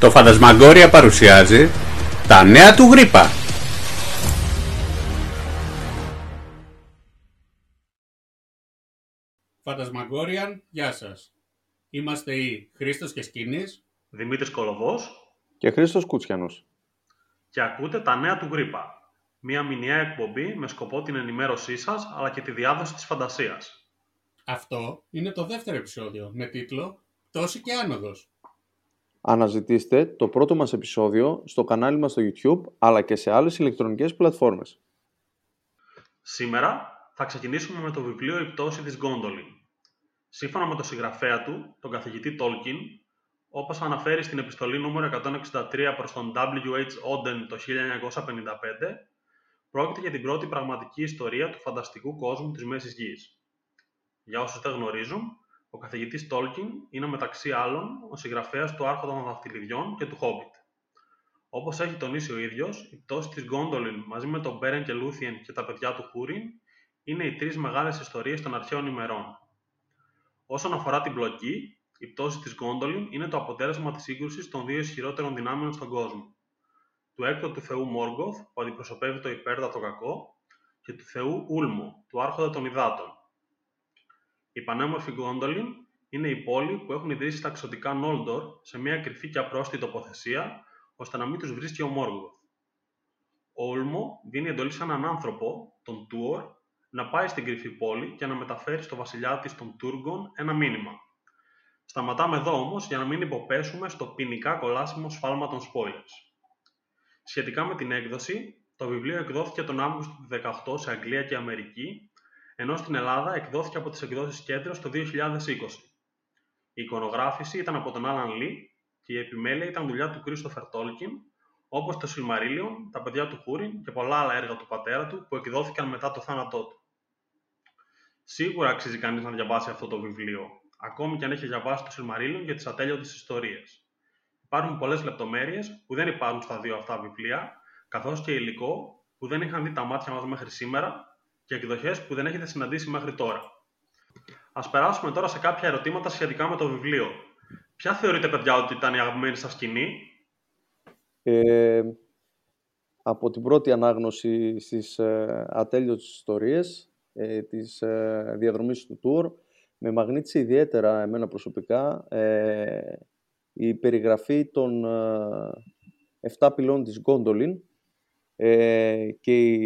Το Fantasmagoria παρουσιάζει τα νέα του γρίπα. Fantasmagoria, γεια σας. Είμαστε οι Χρήστος Κεσκίνης, Δημήτρης Κολοβός και Χρήστος Κούτσιανος. Και ακούτε τα νέα του γρίπα. Μια μηνιαία εκπομπή με σκοπό την ενημέρωσή σας αλλά και τη διάδοση της φαντασίας. Αυτό είναι το δεύτερο επεισόδιο με τίτλο «Πτώση και άνοδος». Αναζητήστε το πρώτο μας επεισόδιο στο κανάλι μας στο YouTube αλλά και σε άλλες ηλεκτρονικές πλατφόρμες. Σήμερα θα ξεκινήσουμε με το βιβλίο «Η Πτώση της Γκόντολιν». Σύμφωνα με τον συγγραφέα του, τον καθηγητή Τόλκιν, όπως αναφέρει στην επιστολή νούμερο 163 προς τον W.H. Auden το 1955, πρόκειται για την πρώτη πραγματική ιστορία του φανταστικού κόσμου της Μέσης Γης. Για όσους δεν γνωρίζουν, ο καθηγητής Τόλκιν είναι μεταξύ άλλων ο συγγραφέας του Άρχοντα των Δαχτυλιδιών και του Χόμπιτ. Όπως έχει τονίσει ο ίδιος, η πτώση της Γκόντολιν μαζί με τον Μπέρεν και Λούθιεν και τα παιδιά του Χούριν είναι οι τρεις μεγάλες ιστορίες των αρχαίων ημερών. Όσον αφορά την πλοκή, η πτώση της Γκόντολιν είναι το αποτέλεσμα της σύγκρουσης των δύο ισχυρότερων δυνάμεων στον κόσμο. Του έκτοτου θεού Μόργκοθ, που αντιπροσωπεύει το υπέρτατο κακό, και του θεού Ούλμο, του άρχοντα των υδάτων. Η πανέμορφη Γκόντολιν είναι η πόλη που έχουν ιδρύσει τα εξωτικά Νόλντορ σε μια κρυφή και απρόστη τοποθεσία, ώστε να μην τους βρίσκει ο Μόργκοθ. Ο Ούλμο δίνει εντολή σε έναν άνθρωπο, τον Τούορ, να πάει στην κρυφή πόλη και να μεταφέρει στο βασιλιά της, τον Τούργον, ένα μήνυμα. Σταματάμε εδώ όμως για να μην υποπέσουμε στο ποινικά κολάσιμο σφάλμα των spoilers. Σχετικά με την έκδοση, το βιβλίο εκδόθηκε τον Αύγουστο του 2018 σε Αγγλία και Αμερική, ενώ στην Ελλάδα εκδόθηκε από τις εκδόσεις Κέντρος το 2020. Η εικονογράφηση ήταν από τον Άλαν Λι και η επιμέλεια ήταν δουλειά του Κρίστοφερ Τόλκιν, όπως το Σιλμαρίλιο, τα παιδιά του Χούριν και πολλά άλλα έργα του πατέρα του που εκδόθηκαν μετά το θάνατό του. Σίγουρα αξίζει κανείς να διαβάσει αυτό το βιβλίο, ακόμη και αν έχει διαβάσει το Σιλμαρίλιο για τις ατέλειωτες ιστορίες. Υπάρχουν πολλές λεπτομέρειες που δεν υπάρχουν στα δύο αυτά βιβλία, καθώς και υλικό που δεν είχαν δει τα μάτια μας μέχρι σήμερα και εκδοχές που δεν έχετε συναντήσει μέχρι τώρα. Ας περάσουμε τώρα σε κάποια ερωτήματα σχετικά με το βιβλίο. Ποια θεωρείτε, παιδιά, ότι ήταν η αγαπημένη σας σκηνή? Από την πρώτη ανάγνωση στις ατέλειωτες ιστορίες της διαδρομής του Τούρ, με μαγνήτησε ιδιαίτερα εμένα προσωπικά η περιγραφή των 7 πυλών της Γκόντολιν και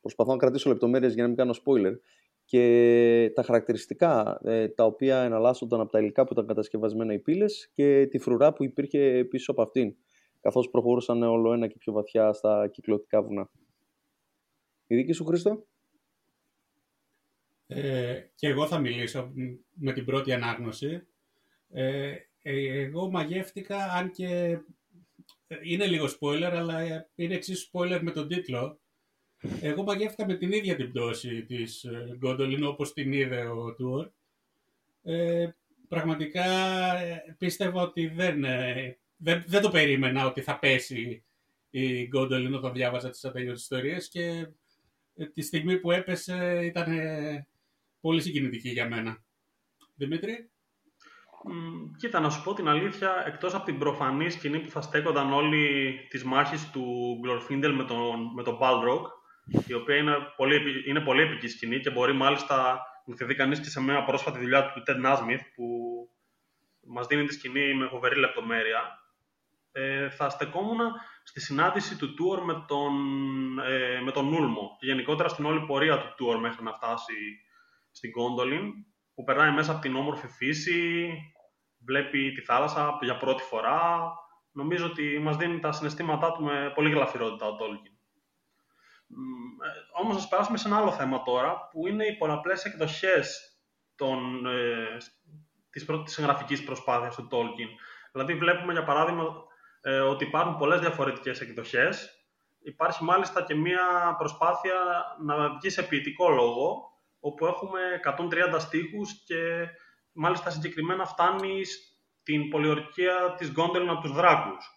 προσπαθώ να κρατήσω λεπτομέρειες για να μην κάνω spoiler, και τα χαρακτηριστικά τα οποία εναλλάσσονταν από τα υλικά που ήταν κατασκευασμένα οι πύλες και τη φρουρά που υπήρχε πίσω από αυτήν, καθώς προχωρούσαν όλο ένα και πιο βαθιά στα κυκλωτικά βουνά. Η δική σου, Χρήστο? Και εγώ θα μιλήσω με την πρώτη ανάγνωση. Εγώ μαγεύτηκα, αν και είναι λίγο spoiler, αλλά είναι εξίσου spoiler με τον τίτλο. Εγώ μαγεύτηκα με την ίδια την πτώση της Γκόντολιν όπως την είδε ο Τούορ. Πραγματικά πίστευα ότι δεν το περίμενα ότι θα πέσει η Γκόντολιν όταν διάβαζα τις ατέλειωτες ιστορίες, και τη στιγμή που έπεσε ήταν πολύ συγκινητική για μένα. Δημήτρη? Κοίτα, να σου πω την αλήθεια, εκτός από την προφανή σκηνή που θα στέκονταν όλοι τις μάχες του Γκλορφίντελ με τον Balrog, η οποία είναι πολύ επική σκηνή και μπορεί μάλιστα να τη δει κανείς και σε μια πρόσφατη δουλειά του Ted Nasmith που μας δίνει τη σκηνή με φοβερή λεπτομέρεια, θα στεκόμουν στη συνάντηση του Τούορ με τον Ούλμο και γενικότερα στην όλη πορεία του Τούορ μέχρι να φτάσει στην Γκόντολιν, που περνάει μέσα από την όμορφη φύση, βλέπει τη θάλασσα για πρώτη φορά. Νομίζω ότι μας δίνει τα συναισθήματά του με πολύ γλαφυρότητα ο Τόλκιν. Όμως ας περάσουμε σε ένα άλλο θέμα τώρα, που είναι οι πολλαπλές εκδοχές της συγγραφικής προσπάθειας του Τόλκιν. Δηλαδή βλέπουμε, για παράδειγμα, ότι υπάρχουν πολλές διαφορετικές εκδοχές. Υπάρχει μάλιστα και μία προσπάθεια να βγει σε ποιητικό λόγο, όπου έχουμε 130 στίχους και μάλιστα συγκεκριμένα φτάνει στην πολιορκία της Γκόντολιν από τους δράκους.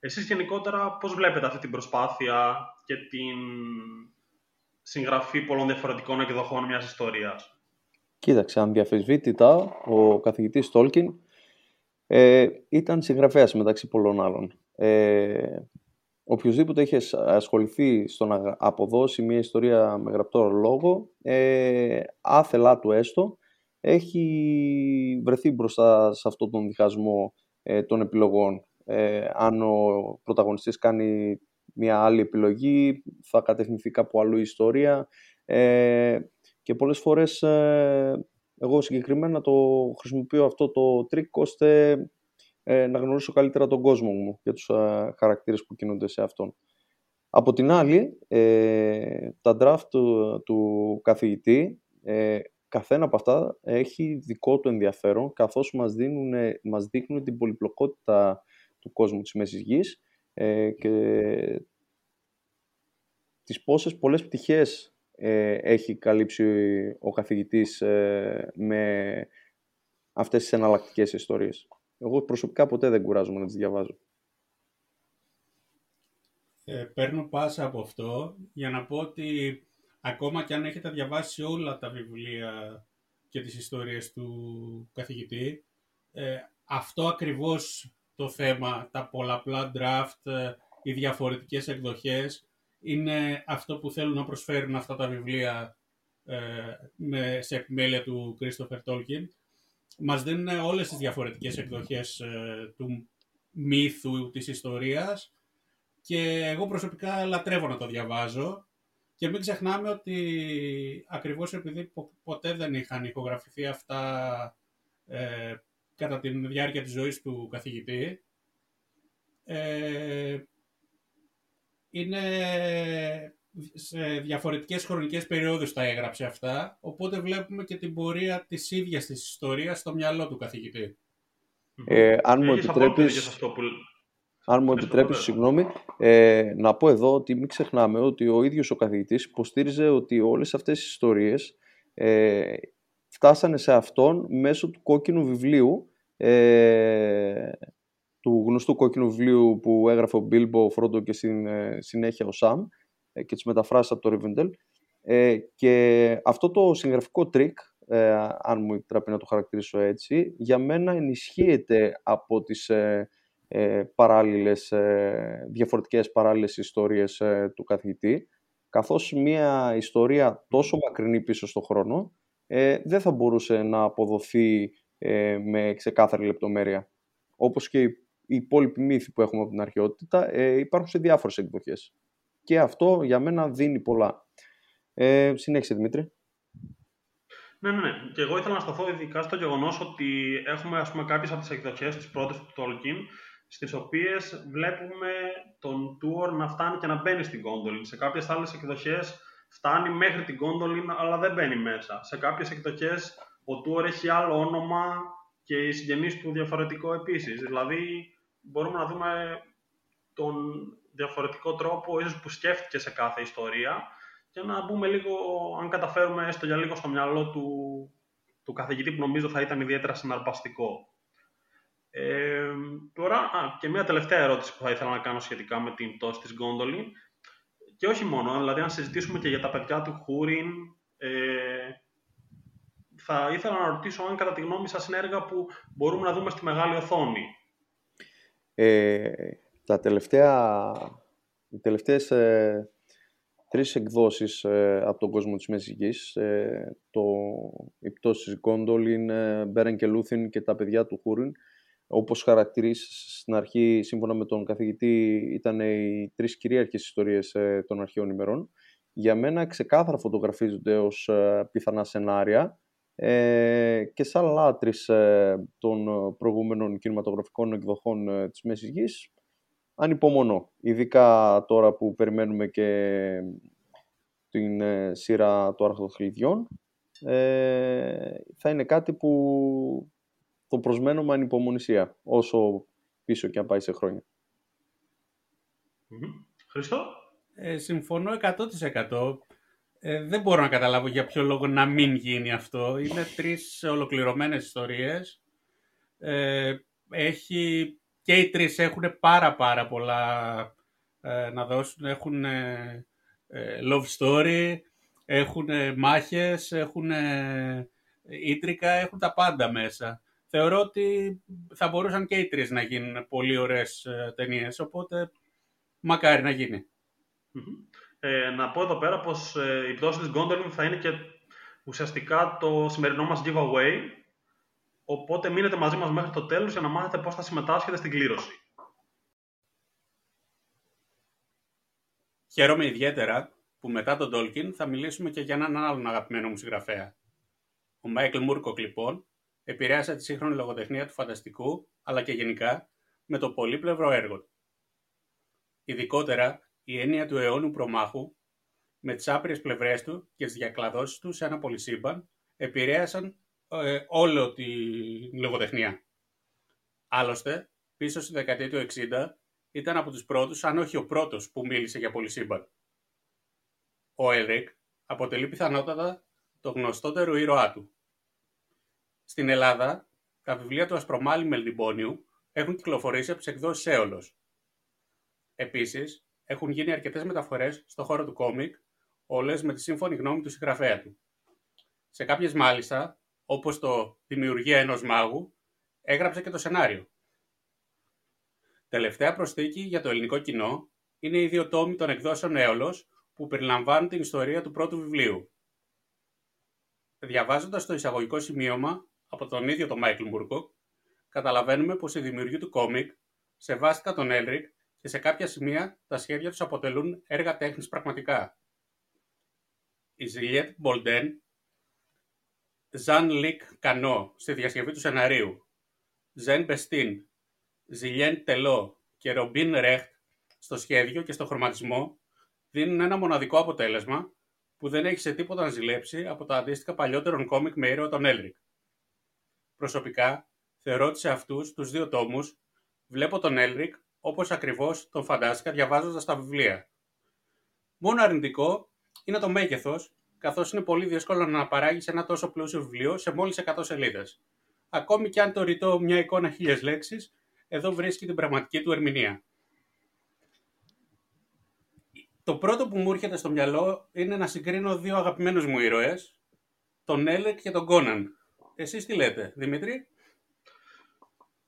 Εσείς γενικότερα πώς βλέπετε αυτή την προσπάθεια και την συγγραφή πολλών διαφορετικών εκδοχών μιας ιστορίας? Κοίταξε, ανδιαφεσβήτητα ο καθηγητής Τόλκιν Ήταν συγγραφέας μεταξύ πολλών άλλων. Οποιουσδήποτε είχε ασχοληθεί στο να αποδώσει μια ιστορία με γραπτό λόγο, άθελά του έστω, έχει βρεθεί μπροστά σε αυτόν τον διχασμό των επιλογών. Αν ο πρωταγωνιστής κάνει μια άλλη επιλογή, θα κατευθυνθεί κάπου αλλού η ιστορία. Και πολλές φορές εγώ συγκεκριμένα το χρησιμοποιώ αυτό το τρίκ, ώστε να γνωρίσω καλύτερα τον κόσμο μου για τους χαρακτήρες που κινούνται σε αυτόν. Από την άλλη, τα draft του καθηγητή, καθένα από αυτά έχει δικό του ενδιαφέρον, καθώς μας δείχνουν την πολυπλοκότητα του κόσμου της Μέσης Γης και τις πόσες πολλές πτυχές έχει καλύψει ο καθηγητής με αυτές τις εναλλακτικές ιστορίες. Εγώ προσωπικά ποτέ δεν κουράζομαι να τις διαβάζω. Παίρνω πάσα από αυτό για να πω ότι ακόμα και αν έχετε διαβάσει όλα τα βιβλία και τις ιστορίες του καθηγητή, αυτό ακριβώς το θέμα, τα πολλαπλά draft, οι διαφορετικές εκδοχές, είναι αυτό που θέλουν να προσφέρουν αυτά τα βιβλία σε επιμέλεια του Κρίστοφερ Τόλκιν. Μας δίνουν όλες τις διαφορετικές εκδοχές του μύθου, της ιστορίας, και εγώ προσωπικά λατρεύω να το διαβάζω. Και μην ξεχνάμε ότι ακριβώς επειδή ποτέ δεν είχαν ηχογραφηθεί αυτά κατά τη διάρκεια της ζωής του καθηγητή, είναι σε διαφορετικές χρονικές περιόδους τα έγραψε αυτά, οπότε βλέπουμε και την πορεία της ίδιας της ιστορίας στο μυαλό του καθηγητή. Αν μου επιτρέπεις, συγγνώμη, να πω εδώ ότι μην ξεχνάμε ότι ο ίδιος ο καθηγητής υποστήριζε ότι όλες αυτές οι ιστορίες φτάσανε σε αυτόν μέσω του κόκκινου βιβλίου, του γνωστού κόκκινου βιβλίου που έγραφε ο Μπίλμπο, ο Φρόντο και συνέχεια ο Σαμ, και τις μεταφράσεις από το Ρίβεντελ. Και αυτό το συγγραφικό τρίκ, αν μου επιτραπεί να το χαρακτηρίσω έτσι, για μένα ενισχύεται από τις διαφορετικές παράλληλες ιστορίες του καθηγητή, καθώς μια ιστορία τόσο μακρινή πίσω στον χρόνο δεν θα μπορούσε να αποδοθεί με ξεκάθαρη λεπτομέρεια. Όπως και οι υπόλοιποι μύθοι που έχουμε από την αρχαιότητα, υπάρχουν σε διάφορες εκδοχές. Και αυτό για μένα δίνει πολλά. Συνέχισε, Δημήτρη. Ναι. Και εγώ ήθελα να σταθώ ειδικά στο γεγονός ότι έχουμε, ας πούμε, κάποιες από τις εκδοχές της πρώτης του Tolkien, στις οποίες βλέπουμε τον Τούορ να φτάνει και να μπαίνει στην Γκόντολιν. Σε κάποιες άλλες εκδοχές φτάνει μέχρι την Γκόντολιν, αλλά δεν μπαίνει μέσα. Σε κάποιες εκδοχές ο Τούορ έχει άλλο όνομα και οι συγγενείς του διαφορετικό επίσης. Δηλαδή, μπορούμε να δούμε τον διαφορετικό τρόπο ίσως που σκέφτηκε σε κάθε ιστορία, και να μπούμε λίγο, αν καταφέρουμε έστω για λίγο, στο μυαλό του καθηγητή, που νομίζω θα ήταν ιδιαίτερα συναρπαστικό. Τώρα, και μια τελευταία ερώτηση που θα ήθελα να κάνω σχετικά με την πτώση της Γκόντολιν, και όχι μόνο, δηλαδή αν συζητήσουμε και για τα παιδιά του Χούριν, θα ήθελα να ρωτήσω αν κατά τη γνώμη σας είναι έργα που μπορούμε να δούμε στη μεγάλη οθόνη. Οι τελευταίες τρεις εκδόσεις από τον κόσμο της Μέσης Γης, η πτώση της Γκόντολιν, Μπέρεν και Λούθιεν και τα παιδιά του Χούριν, όπως χαρακτηρίζεις στην αρχή, σύμφωνα με τον καθηγητή, ήταν οι τρεις κυρίαρχες ιστορίες των αρχαίων ημερών. Για μένα ξεκάθαρα φωτογραφίζονται ως πιθανά σενάρια, και σαν λάτρης των προηγούμενων κινηματογραφικών εκδοχών της Μέσης Γης, ανυπομονώ, ειδικά τώρα που περιμένουμε και την σειρά του Άρχοντα των Δαχτυλιδιών. Θα είναι κάτι που το προσμένω με ανυπομονησία, όσο πίσω και αν πάει σε χρόνια. Χρήστο? Συμφωνώ 100%. Δεν μπορώ να καταλάβω για ποιο λόγο να μην γίνει αυτό. Είναι τρεις ολοκληρωμένες ιστορίες. Και οι τρεις έχουν πάρα πολλά να δώσουν. Έχουν love story, έχουν μάχες, έχουν ίτρικα, έχουν τα πάντα μέσα. θεωρώ ότι θα μπορούσαν και οι τρεις να γίνουν πολύ ωραίες ταινίες, οπότε μακάρι να γίνει. Να πω εδώ πέρα πως η πτώση της Γκόντολιν θα είναι και ουσιαστικά το σημερινό μας giveaway, οπότε μείνετε μαζί μας μέχρι το τέλος για να μάθετε πώς θα συμμετάσχετε στην κλήρωση. Χαίρομαι ιδιαίτερα που μετά τον Tolkien θα μιλήσουμε και για έναν άλλον αγαπημένο μου συγγραφέα. Ο Michael Moorcock, λοιπόν, επηρέασε τη σύγχρονη λογοτεχνία του φανταστικού, αλλά και γενικά, με το πολύπλευρο έργο του. Ειδικότερα, η έννοια του αιώνιου προμάχου, με τις άπειρες πλευρές του και τις διακλαδώσεις του σε ένα πολυσύμπαν, επηρέασαν όλο τη λογοτεχνία. Άλλωστε, πίσω στη δεκαετία του 60, ήταν από τους πρώτους, αν όχι ο πρώτος, που μίλησε για πολυσύμπαν. Ο Έλρικ αποτελεί πιθανότατα το γνωστότερο ήρωά του. Στην Ελλάδα, τα βιβλία του Ασπρομάλη Μελδιμπόνιου έχουν κυκλοφορήσει από τις εκδόσεις Αίολος. Επίσης, έχουν γίνει αρκετές μεταφορές στο χώρο του κόμικ, όλες με τη σύμφωνη γνώμη του συγγραφέα του. Σε κάποιες μάλιστα, όπως το «Δημιουργία ενός μάγου», έγραψε και το σενάριο. Τελευταία προσθήκη για το ελληνικό κοινό είναι οι δύο τόμοι των εκδόσεων Αίολος που περιλαμβάνουν την ιστορία του πρώτου βιβλίου. Διαβάζοντας το εισαγωγικό σημείωμα από τον ίδιο τον Michael Moorcock, καταλαβαίνουμε πως οι δημιουργοί του κόμικ σεβάστηκαν τον Έλρικ και σε κάποια σημεία τα σχέδια τους αποτελούν έργα τέχνης πραγματικά. Η Ζιλιέτ Μπολντέν, Ζαν Λικ Κανό στη διασκευή του σεναρίου, Ζεν Μπεστίν, Ζιλιέν Τελό και Ρομπίν Ρέχτ στο σχέδιο και στο χρωματισμό δίνουν ένα μοναδικό αποτέλεσμα που δεν έχει σε τίποτα να ζηλέψει από τα αντίστοιχα παλιότερων κόμικ με ήρωα τον Έλρικ. Προσωπικά, θεωρώ ότι σε αυτούς τους δύο τόμους βλέπω τον Έλρικ όπως ακριβώς τον φαντάστηκα διαβάζοντας τα βιβλία. Μόνο αρνητικό είναι το μέγεθος, καθώς είναι πολύ δύσκολο να παράγεις ένα τόσο πλούσιο βιβλίο σε μόλις 100 σελίδες. Ακόμη και αν το ρητώ μια εικόνα 1000 λέξεις, εδώ βρίσκει την πραγματική του ερμηνεία. Το πρώτο που μου έρχεται στο μυαλό είναι να συγκρίνω δύο αγαπημένους μου ήρωες, τον Έλρικ και τον Κόναν. Εσείς τι λέτε, Δημήτρη?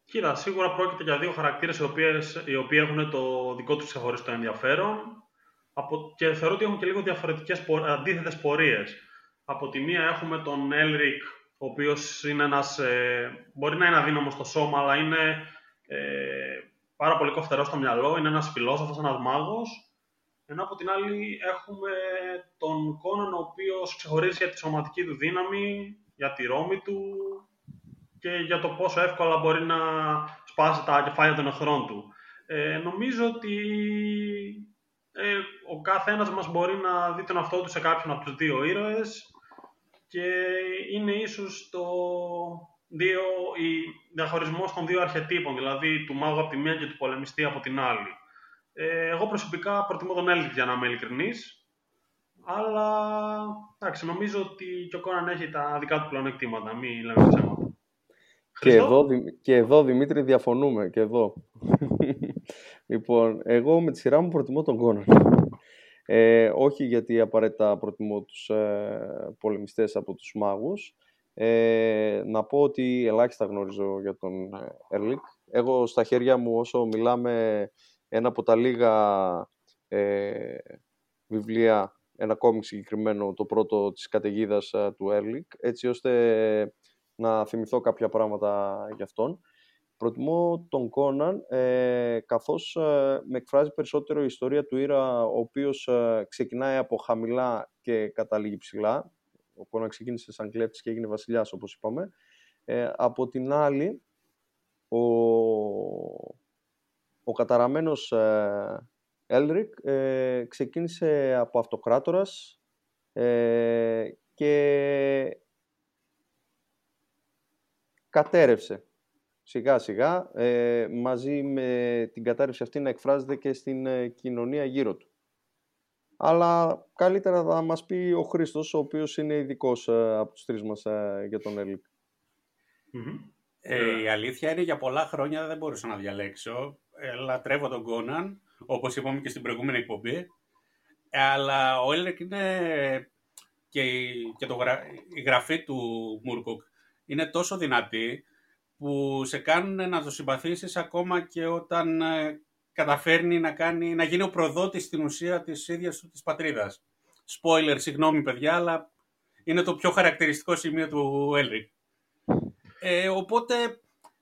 Κοίτα, σίγουρα πρόκειται για δύο χαρακτήρες οι οποίοι έχουν το δικό τους ξεχωριστό ενδιαφέρον και θεωρώ ότι έχουν και λίγο διαφορετικές αντίθετες πορείες. Από τη μία έχουμε τον Έλρικ, ο οποίος είναι ένας, μπορεί να είναι αδύναμος στο σώμα, αλλά είναι πάρα πολύ κοφτερός στο μυαλό, είναι ένας φιλόσοφος, ένας μάγος. Ενώ από την άλλη έχουμε τον Κόναν, ο οποίος ξεχωρίζει για τη σωματική του δύναμη, για τη ρώμη του και για το πόσο εύκολα μπορεί να σπάσει τα κεφάλια των εχθρών του. Νομίζω ότι ο κάθε ένας μας μπορεί να δει τον εαυτό του σε κάποιον από τους δύο ήρωες και είναι ίσως η διαχωρισμός των δύο αρχετύπων, δηλαδή του μάγου από τη μία και του πολεμιστή από την άλλη. Εγώ προσωπικά προτιμώ τον Έλρικ, για να είμαι ειλικρινής, αλλά εντάξει, νομίζω ότι και ο Κόναν έχει τα δικά του πλεονεκτήματα, μην λέμε ψέματα. Και εδώ Δημήτρη διαφωνούμε, και εδώ. Λοιπόν, εγώ με τη σειρά μου προτιμώ τον Κόναν. Όχι γιατί απαραίτητα προτιμώ τους πολεμιστές από τους μάγους. Να πω ότι ελάχιστα γνωρίζω για τον Έλρικ. Εγώ στα χέρια μου όσο μιλάμε... Ένα από τα λίγα βιβλία, ένα κόμικ συγκεκριμένο, το πρώτο της Καταιγίδας του Έλρικ, έτσι ώστε να θυμηθώ κάποια πράγματα γι' αυτόν. Προτιμώ τον Κόναν, καθώς με εκφράζει περισσότερο η ιστορία του ήρωα, ο οποίος ξεκινάει από χαμηλά και καταλήγει ψηλά. Ο Κόναν ξεκίνησε σαν κλέφτης και έγινε βασιλιάς, όπως είπαμε. Από την άλλη, ο καταραμένος Έλρικ ξεκίνησε από αυτοκράτορας και κατέρευσε σιγά-σιγά, μαζί με την κατάρρευση αυτή να εκφράζεται και στην κοινωνία γύρω του. Αλλά καλύτερα θα μας πει ο Χρήστος, ο οποίος είναι ειδικός από τους τρεις μας για τον Έλρικ. Mm-hmm. Η αλήθεια είναι για πολλά χρόνια δεν μπορούσα να διαλέξω. Λατρεύω τον Κόναν, όπως είπαμε και στην προηγούμενη εκπομπή, αλλά ο Έλρικ είναι και η γραφή του Moorcock είναι τόσο δυνατή που σε κάνουν να το συμπαθήσεις ακόμα και όταν καταφέρνει να γίνει ο προδότης στην ουσία της ίδιας του της πατρίδας. Spoiler, συγγνώμη παιδιά, αλλά είναι το πιο χαρακτηριστικό σημείο του Έλρικ. Οπότε,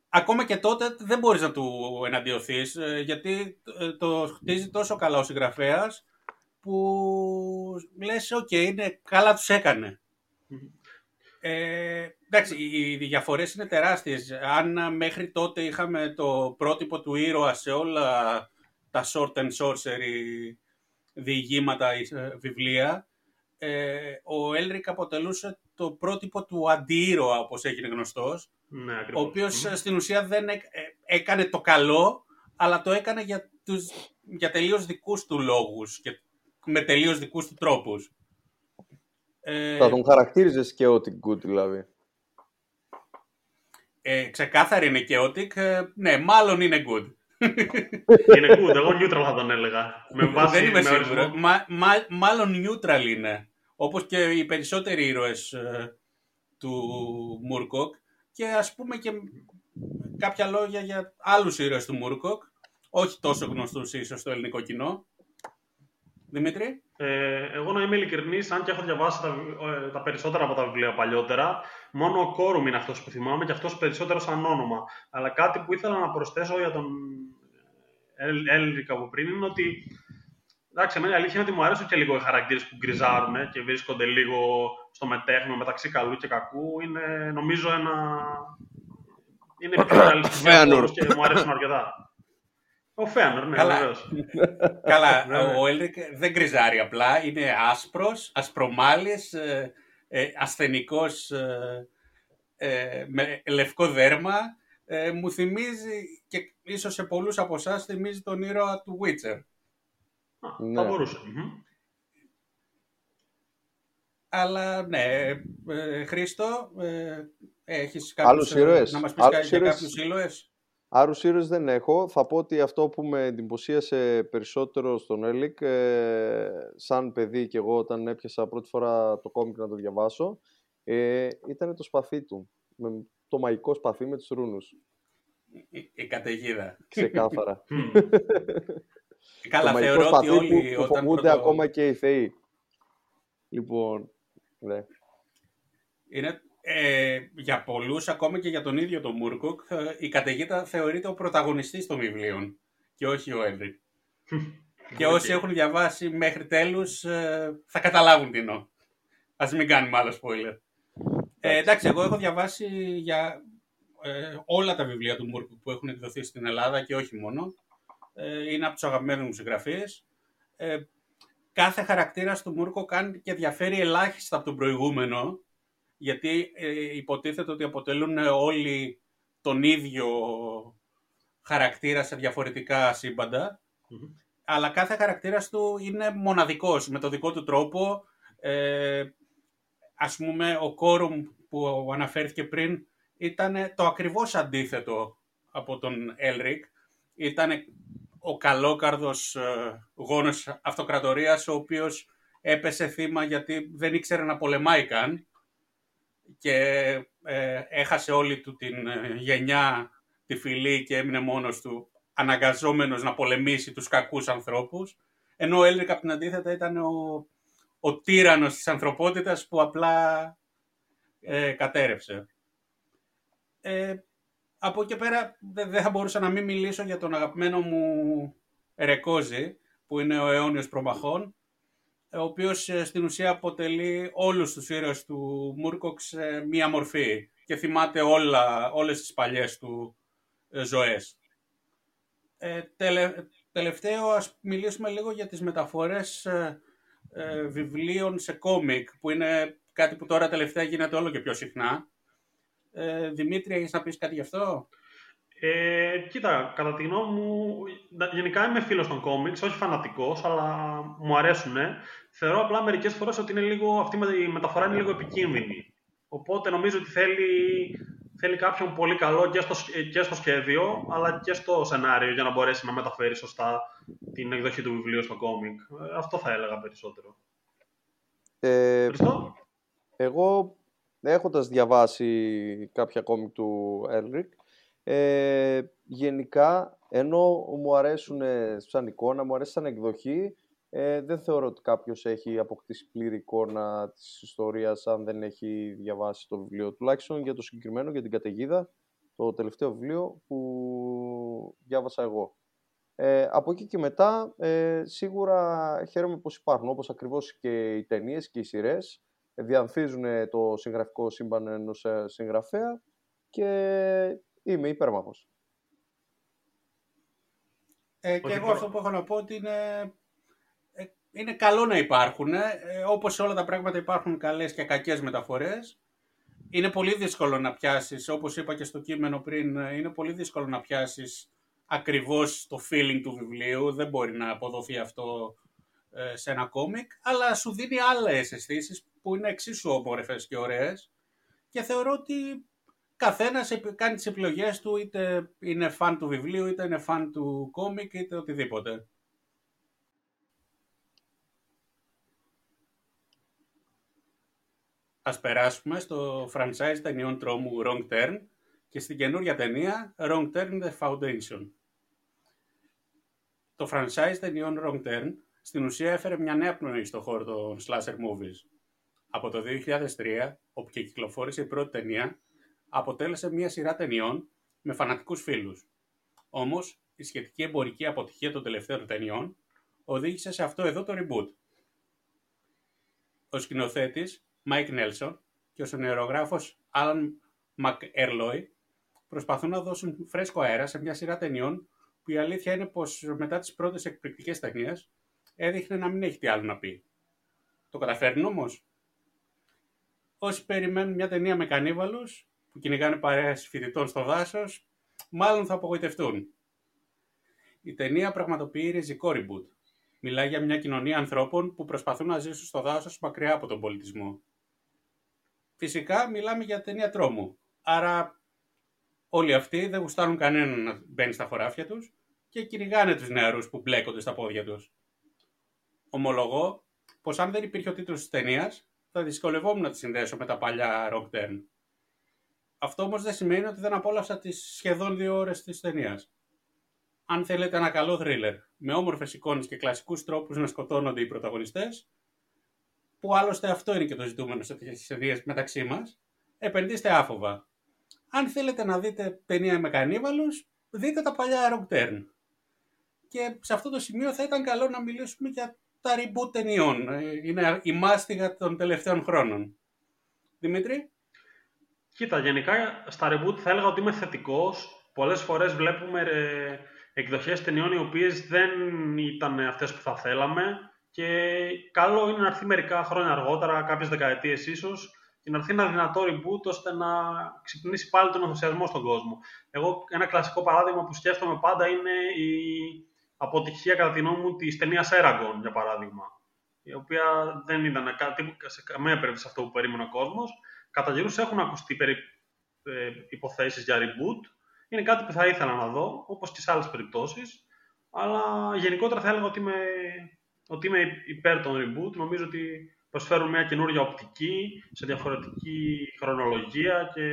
ακόμα και τότε δεν μπορείς να του εναντιωθείς, γιατί το χτίζει τόσο καλά ο συγγραφέας, που λες, okay, ναι, καλά τους έκανε. Εντάξει, οι διαφορές είναι τεράστιες. Αν μέχρι τότε είχαμε το πρότυπο του ήρωα σε όλα τα short and sorcery διηγήματα, βιβλία, ο Έλρικ αποτελούσε το πρότυπο του αντιήρωα, όπως έγινε γνωστός, ναι, ο οποίος στην ουσία δεν έκανε το καλό, αλλά το έκανε για τελείως δικούς του λόγους και με τελείως δικούς του τρόπους. Θα τον χαρακτήριζες chaotic good, δηλαδή. Ξεκάθαρη είναι chaotic. Ναι, μάλλον είναι good. Είναι good, εγώ neutral θα τον έλεγα. Δεν είμαι σίγουρο. Μάλλον neutral είναι. Όπως και οι περισσότεροι ήρωες του Moorcock. Και ας πούμε και κάποια λόγια για άλλους ήρωες του Moorcock. Όχι τόσο γνωστούς ίσως στο ελληνικό κοινό. Δημήτρη. Εγώ να είμαι ειλικρινής, αν και έχω διαβάσει τα περισσότερα από τα βιβλία παλιότερα, μόνο ο Κόρουμ είναι αυτός που θυμάμαι και αυτός περισσότερο σαν όνομα. Αλλά κάτι που ήθελα να προσθέσω για τον Έλρικ από πριν είναι ότι, εντάξει, εμένα η αλήθεια είναι ότι μου αρέσουν και λίγο οι χαρακτήρες που γκριζάρουν και βρίσκονται λίγο στο μετέχνιο μεταξύ καλού και κακού. Είναι, νομίζω, είναι πιο ρεαλιστικό και μου αρέσουν αρκετά. Ο Φέανορ, ναι, βεβαίως. Καλά, ο Έλρικ δεν γκριζάρει απλά, είναι άσπρος, ασπρομάλης, ασθενικός, με λευκό δέρμα. Μου θυμίζει, και ίσως σε πολλούς από εσάς, θυμίζει τον ήρωα του Witcher. Ναι. Θα μπορούσε. Αλλά ναι, Χρήστο, έχεις κάποιους να μας πεις για κάποιους ήρωες? Άρους ήρωες δεν έχω. Θα πω ότι αυτό που με εντυπωσίασε περισσότερο στον Έλρικ, σαν παιδί και εγώ όταν έπιασα πρώτη φορά το κόμικ να το διαβάσω, ήταν το σπαθί του. Το μαγικό σπαθί με τους ρούνους. Η καταιγίδα. Ξεκάθαρα. Καλά, θεωρώ ότι όλοι που φοβούνται ακόμα και οι θεοί. Λοιπόν, ναι. Είναι... για πολλούς, ακόμα και για τον ίδιο τον Moorcock, η καταιγίδα θεωρείται ο πρωταγωνιστής των βιβλίων και όχι ο Έλρικ. Και όσοι έχουν διαβάσει μέχρι τέλους θα καταλάβουν τι εννοώ. Ας μην κάνουμε άλλο spoiler. Εντάξει, εγώ έχω διαβάσει για όλα τα βιβλία του Moorcock που έχουν εκδοθεί στην Ελλάδα και όχι μόνο. Είναι από τους αγαπημένους μου συγγραφείς. Κάθε χαρακτήρας του Moorcock κάνει και διαφέρει ελάχιστα από τον προηγούμενο, γιατί υποτίθεται ότι αποτελούν όλοι τον ίδιο χαρακτήρα σε διαφορετικά σύμπαντα, αλλά κάθε χαρακτήρας του είναι μοναδικός, με το δικό του τρόπο. Ας πούμε, ο Κόρουμ που αναφέρθηκε πριν ήταν το ακριβώς αντίθετο από τον Έλρικ. Ήταν ο καλόκαρδος γόνος αυτοκρατορίας, ο οποίος έπεσε θύμα γιατί δεν ήξερε να πολεμάει καν. Και έχασε όλη του την γενιά, τη φυλή, και έμεινε μόνος του, αναγκαζόμενος να πολεμήσει τους κακούς ανθρώπους. Ενώ ο Έλρικ, απ' την αντίθετα, ήταν ο τύραννος της ανθρωπότητας που απλά κατέρρευσε. Από εκεί πέρα δεν θα μπορούσα να μην μιλήσω για τον αγαπημένο μου Ρεκόζη, που είναι ο αιώνιος προμαχών, ο οποίος στην ουσία αποτελεί όλους τους ήρωες του Moorcock σε μία μορφή και θυμάται όλες τις παλιές του ζωές. Τελευταίο, ας μιλήσουμε λίγο για τις μεταφορές βιβλίων σε κόμικ, που είναι κάτι που τώρα τελευταία γίνεται όλο και πιο συχνά. Δημήτρη, έχεις να πεις κάτι γι' αυτό? Κοίτα, κατά τη γνώμη μου, γενικά είμαι φίλος των κόμιξ, όχι φανατικός, αλλά μου αρέσουνε. Θεωρώ απλά μερικές φορές ότι είναι λίγο, αυτή η μεταφορά είναι λίγο επικίνδυνη. Οπότε νομίζω ότι θέλει κάποιον πολύ καλό και στο σχέδιο, αλλά και στο σενάριο, για να μπορέσει να μεταφέρει σωστά την εκδοχή του βιβλίου στο κόμικ. Αυτό θα έλεγα περισσότερο. Ευχαριστώ. Εγώ έχοντας διαβάσει κάποια κόμικ του Έλρικ, Γενικά, ενώ μου αρέσουν σαν εικόνα, μου αρέσει σαν εκδοχή, δεν θεωρώ ότι κάποιος έχει αποκτήσει πλήρη εικόνα της ιστορίας αν δεν έχει διαβάσει το βιβλίο. Τουλάχιστον για το συγκεκριμένο, για την Καταιγίδα, το τελευταίο βιβλίο που διάβασα εγώ. Από εκεί και μετά, σίγουρα χαίρομαι πως υπάρχουν, όπως ακριβώς και οι ταινίες και οι σειρές, διανθίζουν το συγγραφικό σύμπαν ενός συγγραφέα και είμαι υπέρμαχος. Και εγώ αυτό που έχω να πω ότι είναι καλό να υπάρχουν. Όπως σε όλα τα πράγματα υπάρχουν καλές και κακές μεταφορές. Είναι πολύ δύσκολο να πιάσεις, όπως είπα και στο κείμενο πριν, είναι πολύ δύσκολο να πιάσεις ακριβώς το feeling του βιβλίου. Δεν μπορεί να αποδοθεί αυτό σε ένα κόμικ, αλλά σου δίνει άλλες αισθήσεις που είναι εξίσου όμορφες και ωραίες. Και θεωρώ ότι καθένας κάνει τις επιλογές του, είτε είναι φαν του βιβλίου, είτε είναι φαν του κόμικ, είτε οτιδήποτε. Ας περάσουμε στο franchise ταινιών τρόμου Wrong Turn και στην καινούργια ταινία Wrong Turn The Foundation. Το franchise ταινιών Wrong Turn στην ουσία έφερε μια νέα πνοή στο χώρο των slasher movies. Από το 2003, όπου και κυκλοφόρησε η πρώτη ταινία, αποτέλεσε μια σειρά ταινιών με φανατικούς φίλους. Όμως, η σχετική εμπορική αποτυχία των τελευταίων ταινιών οδήγησε σε αυτό εδώ το reboot. Ο σκηνοθέτης Mike Nelson και ο σενεριογράφος Alan McElroy προσπαθούν να δώσουν φρέσκο αέρα σε μια σειρά ταινιών που η αλήθεια είναι πως μετά τις πρώτες εκπληκτικές ταινίες έδειχνε να μην έχει τι άλλο να πει. Το καταφέρνουν όμως. Όσοι περιμένουν μια ταινία με κανίβαλους που κυνηγάνε παρέες φοιτητών στο δάσος, μάλλον θα απογοητευτούν. Η ταινία πραγματοποιεί ριζικό reboot. Μιλάει για μια κοινωνία ανθρώπων που προσπαθούν να ζήσουν στο δάσος μακριά από τον πολιτισμό. Φυσικά μιλάμε για ταινία τρόμου, άρα όλοι αυτοί δεν γουστάρουν κανέναν να μπαίνει στα χωράφια τους και κυνηγάνε τους νεαρούς που μπλέκονται στα πόδια τους. Ομολογώ πως αν δεν υπήρχε ο τίτλος της ταινίας, θα δυσκολευόμουν να τη συνδέσω με τα παλιά Rock Turn. Αυτό όμως δεν σημαίνει ότι δεν απόλαυσα τις σχεδόν 2 ώρες της ταινίας. Αν θέλετε ένα καλό θρίλερ με όμορφες εικόνες και κλασικούς τρόπους να σκοτώνονται οι πρωταγωνιστές, που άλλωστε αυτό είναι και το ζητούμενο σε ταινίες μεταξύ μας, επενδύστε άφοβα. Αν θέλετε να δείτε ταινία με κανίβαλους, δείτε τα παλιά Rock Turn. Και σε αυτό το σημείο θα ήταν καλό να μιλήσουμε για τα reboot ταινιών. Είναι η μάστιγα των τελευταίων χρόνων. Δημήτρη? Κοίτα, γενικά στα reboot θα έλεγα ότι είμαι θετικός. Πολλές φορές βλέπουμε εκδοχές ταινιών οι οποίες δεν ήταν αυτές που θα θέλαμε και καλό είναι να έρθει μερικά χρόνια αργότερα, κάποιες δεκαετίες ίσως, και να έρθει ένα δυνατό reboot ώστε να ξυπνήσει πάλι τον ενθουσιασμό στον κόσμο. Εγώ ένα κλασικό παράδειγμα που σκέφτομαι πάντα είναι η αποτυχία κατά τη γνώμη μου της ταινίας Eragon, για παράδειγμα, η οποία δεν ήταν σε καμία περίπτωση αυτό που περίμενε ο κόσμος. Κατά καιρούς έχουν ακουστεί υποθέσεις για reboot. Είναι κάτι που θα ήθελα να δω, όπως και σε άλλες περιπτώσεις. Αλλά γενικότερα θα έλεγα ότι είμαι υπέρ των reboot. Νομίζω ότι προσφέρουν μια καινούργια οπτική, σε διαφορετική χρονολογία και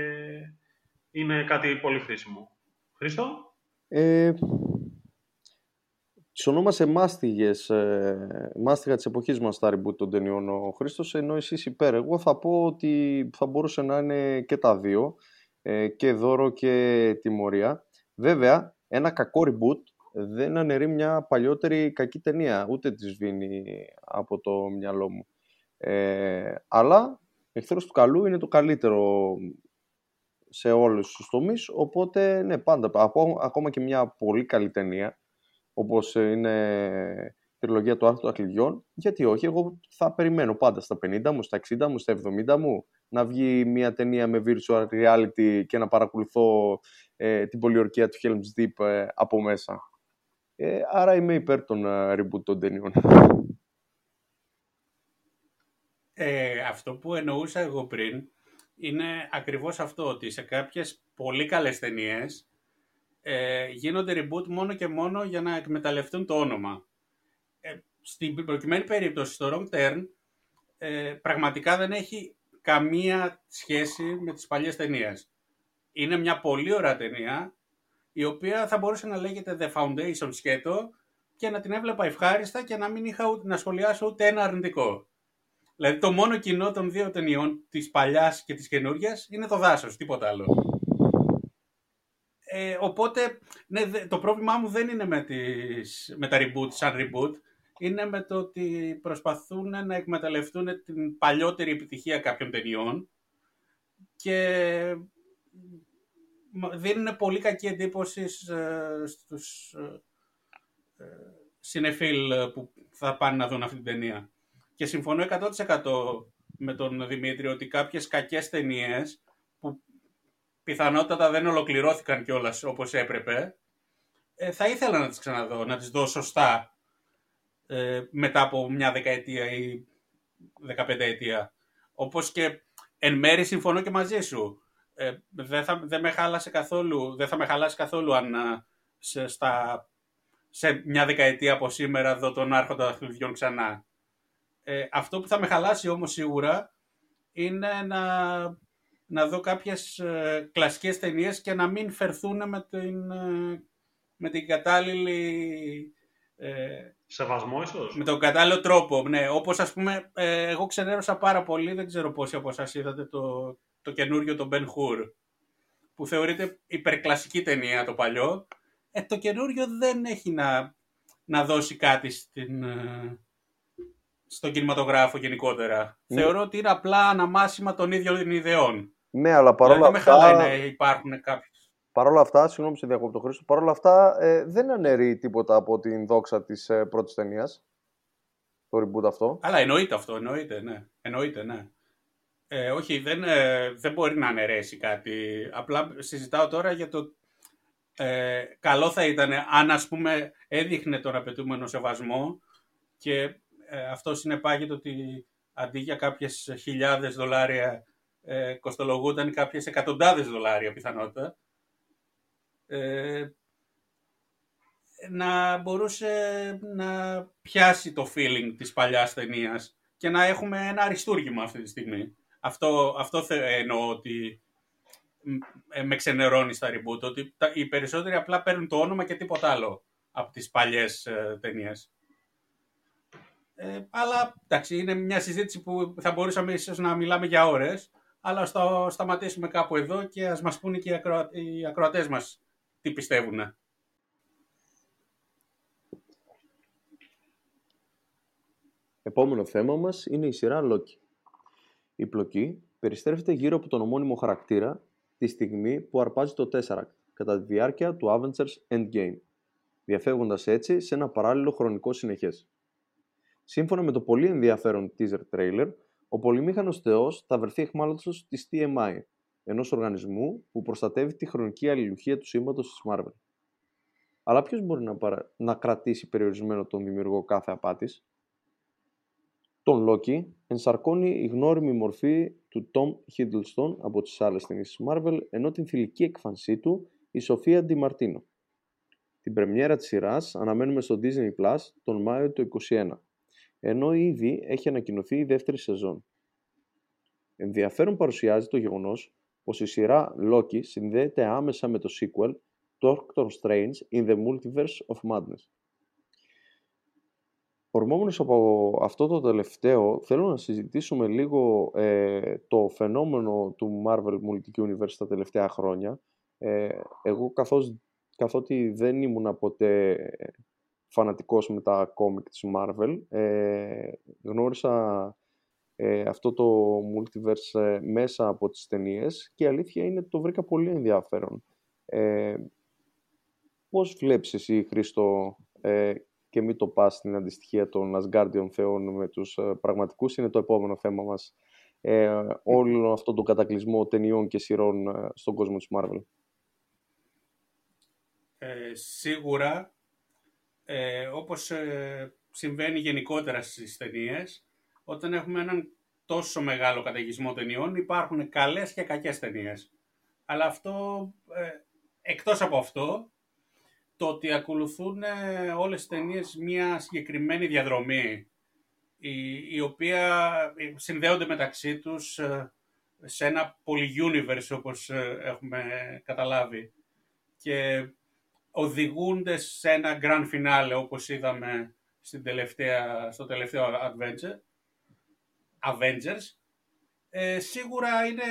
είναι κάτι πολύ χρήσιμο. Χρήστο? Τις ονόμασε μάστιγα της εποχής μας τα reboot των ταινιών ο Χρήστος, ενώ εσείς υπέρ. Εγώ θα πω ότι θα μπορούσε να είναι και τα δύο, και δώρο και τιμωρία. Βέβαια, ένα κακό reboot δεν αναιρεί μια παλιότερη κακή ταινία, ούτε τη σβήνει από το μυαλό μου. Αλλά εχθρός του καλού είναι το καλύτερο σε όλους τους τομείς, οπότε ναι, πάντα, ακόμα και μια πολύ καλή ταινία, όπως είναι τριλογία του Άρχοντα των Δαχτυλιδιών, γιατί όχι, εγώ θα περιμένω πάντα στα 50 μου, στα 60 μου, στα 70 μου, να βγει μια ταινία με virtual reality και να παρακολουθώ την πολιορκία του Helm's Deep από μέσα. Άρα είμαι υπέρ των reboot των ταινιών. Αυτό που εννοούσα εγώ πριν είναι ακριβώς αυτό, ότι σε κάποιες πολύ καλές ταινίες γίνονται reboot μόνο και μόνο για να εκμεταλλευτούν το όνομα. Στην προκειμένη περίπτωση, στο Wrong Turn, πραγματικά δεν έχει καμία σχέση με τις παλιές ταινίες. Είναι μια πολύ ωραία ταινία, η οποία θα μπορούσε να λέγεται The Foundation σκέτο και να την έβλεπα ευχάριστα και να μην είχα ούτε, να σχολιάσω ούτε ένα αρνητικό. Δηλαδή το μόνο κοινό των δύο ταινιών, της παλιάς και της καινούριας, είναι το δάσος, τίποτα άλλο. Οπότε, ναι, το πρόβλημά μου δεν είναι με τα reboot, σαν reboot, είναι με το ότι προσπαθούν να εκμεταλλευτούν την παλιότερη επιτυχία κάποιων ταινιών και δίνουν πολύ κακή εντύπωση στους συνεφίλ που θα πάνε να δουν αυτή την ταινία. Και συμφωνώ 100% με τον Δημήτρη ότι κάποιες κακές ταινίες που πιθανότατα δεν ολοκληρώθηκαν κιόλας όπως έπρεπε, θα ήθελα να τις ξαναδώ, να τις δω σωστά μετά από μια δεκαετία ή 15 ετία. Όπως και εν μέρει συμφωνώ και μαζί σου. Δεν θα με χαλάσει καθόλου αν σε μια δεκαετία από σήμερα δω τον Άρχοντα Δαχτυλιδιών ξανά. Αυτό που θα με χαλάσει όμως σίγουρα είναι να δω κάποιες κλασικές ταινίες και να μην φερθούν με την κατάλληλη... σεβασμό ίσως. Με τον κατάλληλο τρόπο, ναι. Όπως ας πούμε, εγώ ξενέρωσα πάρα πολύ, δεν ξέρω πόσοι από εσάς είδατε το καινούριο το Ben Hur, που θεωρείται υπερκλασική ταινία το παλιό. Το καινούριο δεν έχει να δώσει κάτι στον κινηματογράφο γενικότερα. Ναι. Θεωρώ ότι είναι απλά αναμάσιμα των ίδιων ιδεών. Ναι, αλλά παρόλα αυτά... υπάρχουν κάποιες. Παρόλα αυτά, συγγνώμη σε διακόπτω Χρήστο, παρόλα αυτά δεν αναιρεί τίποτα από την δόξα της πρώτης ταινίας. Το reboot αυτό. Αλλά εννοείται αυτό, εννοείται, ναι. Όχι, δεν μπορεί να αναιρέσει κάτι. Απλά συζητάω τώρα για το... καλό θα ήταν αν, ας πούμε, έδειχνε τον απαιτούμενο σεβασμό και... αυτό συνεπάγεται ότι αντί για κάποιες χιλιάδες $1,000 κοστολογούνταν κάποιες εκατοντάδες $1,000 πιθανότητα. Να μπορούσε να πιάσει το feeling της παλιάς ταινίας και να έχουμε ένα αριστούργημα αυτή τη στιγμή. Αυτό εννοώ ότι με ξενερώνει στα reboot, ότι οι περισσότεροι απλά παίρνουν το όνομα και τίποτα άλλο από τις παλιές ταινίες. Αλλά εντάξει, είναι μια συζήτηση που θα μπορούσαμε ίσως να μιλάμε για ώρες, αλλά σταματήσουμε κάπου εδώ και ας μας πούνε και οι ακροατές μας τι πιστεύουν. Επόμενο θέμα μας είναι η σειρά Loki. Η πλοκή περιστρέφεται γύρω από τον ομώνυμο χαρακτήρα τη στιγμή που αρπάζει το Tesseract κατά τη διάρκεια του Avengers Endgame, διαφεύγοντας έτσι σε ένα παράλληλο χρονικό συνεχές. Σύμφωνα με το πολύ ενδιαφέρον teaser trailer, ο πολυμήχανος θεός θα βρεθεί αιχμάλωτος της TMI, ενός οργανισμού που προστατεύει τη χρονική αλληλουχία του σύμπαντος της Marvel. Αλλά ποιος μπορεί να κρατήσει περιορισμένο τον δημιουργό κάθε απάτης? Τον Loki ενσαρκώνει η γνώριμη μορφή του Tom Hiddleston από τις άλλες ταινίες της Marvel, ενώ την θηλυκή εκφανσή του η Σοφία DiMartino. Την πρεμιέρα της σειράς αναμένουμε στο Disney Plus τον Μάιο του 2021. Ενώ ήδη έχει ανακοινωθεί η δεύτερη σεζόν. Ενδιαφέρον παρουσιάζει το γεγονός πως η σειρά Loki συνδέεται άμεσα με το sequel Doctor Strange in the Multiverse of Madness. Ορμόμενος από αυτό το τελευταίο, θέλω να συζητήσουμε λίγο το φαινόμενο του Marvel Multiverse Universe τα τελευταία χρόνια. Εγώ καθότι δεν ήμουν ποτέ... φανατικός με τα κόμικ της Marvel, γνώρισα αυτό το multiverse μέσα από τις ταινίες και η αλήθεια είναι ότι το βρήκα πολύ ενδιαφέρον. Πώς βλέπεις εσύ, Χρήστο, και μην το πας στην αντιστοιχεία των Asgardian θεών με τους πραγματικούς, είναι το επόμενο θέμα μας, όλο αυτό τον κατακλυσμό ταινιών και σειρών στον κόσμο της Marvel. Σίγουρα, όπως συμβαίνει γενικότερα στις ταινίες, όταν έχουμε έναν τόσο μεγάλο καταιγισμό ταινιών υπάρχουν καλές και κακές ταινίες. Αλλά εκτός από αυτό, το ότι ακολουθούν όλες τις ταινίες μια συγκεκριμένη διαδρομή, η οποία συνδέονται μεταξύ τους σε ένα πολυ-universe όπως έχουμε καταλάβει. Και οδηγούνται σε ένα grand finale, όπως είδαμε στην τελευταία, στο τελευταίο Avengers. Σίγουρα είναι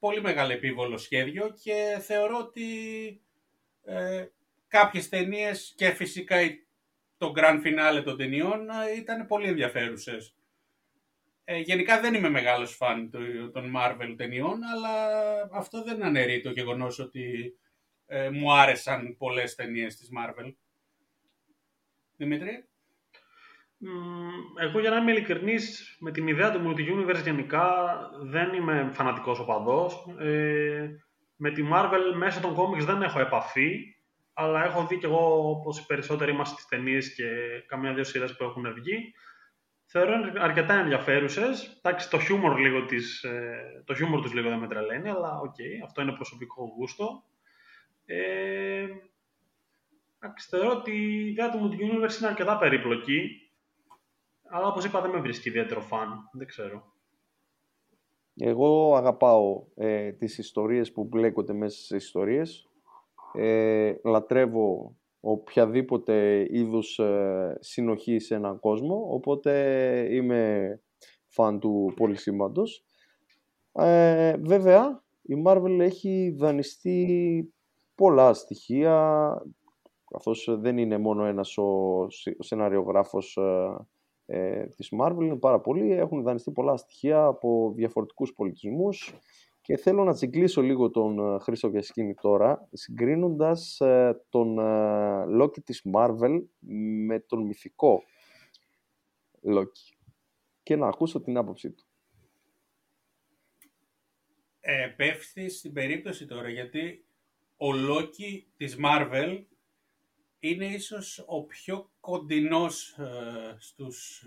πολύ μεγάλο επίβολο σχέδιο και θεωρώ ότι κάποιες ταινίες και φυσικά το grand finale των ταινιών ήταν πολύ ενδιαφέρουσες. Γενικά δεν είμαι μεγάλος φαν των Marvel ταινιών, αλλά αυτό δεν αναιρεί το γεγονός ότι μου άρεσαν πολλές ταινίες της Marvel. Δημήτρη? Εγώ για να είμαι ειλικρινής, με την ιδέα του multi-universe γενικά δεν είμαι φανατικός οπαδός. Με τη Marvel μέσω των κόμιξ δεν έχω επαφή, αλλά έχω δει κι εγώ πως οι περισσότεροι είμαστε στις ταινίες και καμιά δύο σειρές που έχουν βγει. Θεωρώ αρκετά ενδιαφέρουσες. Εντάξει, το χιούμορ τους λίγο δεν με τρελαίνει, αλλά okay, αυτό είναι προσωπικό γούστο. Θεωρώ ότι η ιδέα του multi-universe είναι αρκετά περίπλοκη, αλλά όπως είπα δεν με βρίσκει ιδιαίτερο φαν, δεν ξέρω. Εγώ αγαπάω τις ιστορίες που μπλέκονται μέσα στις ιστορίες. Λατρεύω οποιαδήποτε είδους συνοχή σε έναν κόσμο, οπότε είμαι φαν του πολυσύμπαντος. Βέβαια, η Marvel έχει δανειστεί πολλά στοιχεία, καθώς δεν είναι μόνο ένας ο σεναριογράφος της Marvel, είναι πάρα πολλοί, έχουν δανειστεί πολλά στοιχεία από διαφορετικούς πολιτισμούς. Και θέλω να τσιγκλίσω λίγο τον Χρήστο Κεσκίνη τώρα, συγκρίνοντας τον Loki της Marvel με τον μυθικό Loki. Και να ακούσω την άποψή του. Πέφτει στην περίπτωση τώρα, γιατί ο Loki της Marvel είναι ίσως ο πιο κοντινός στους...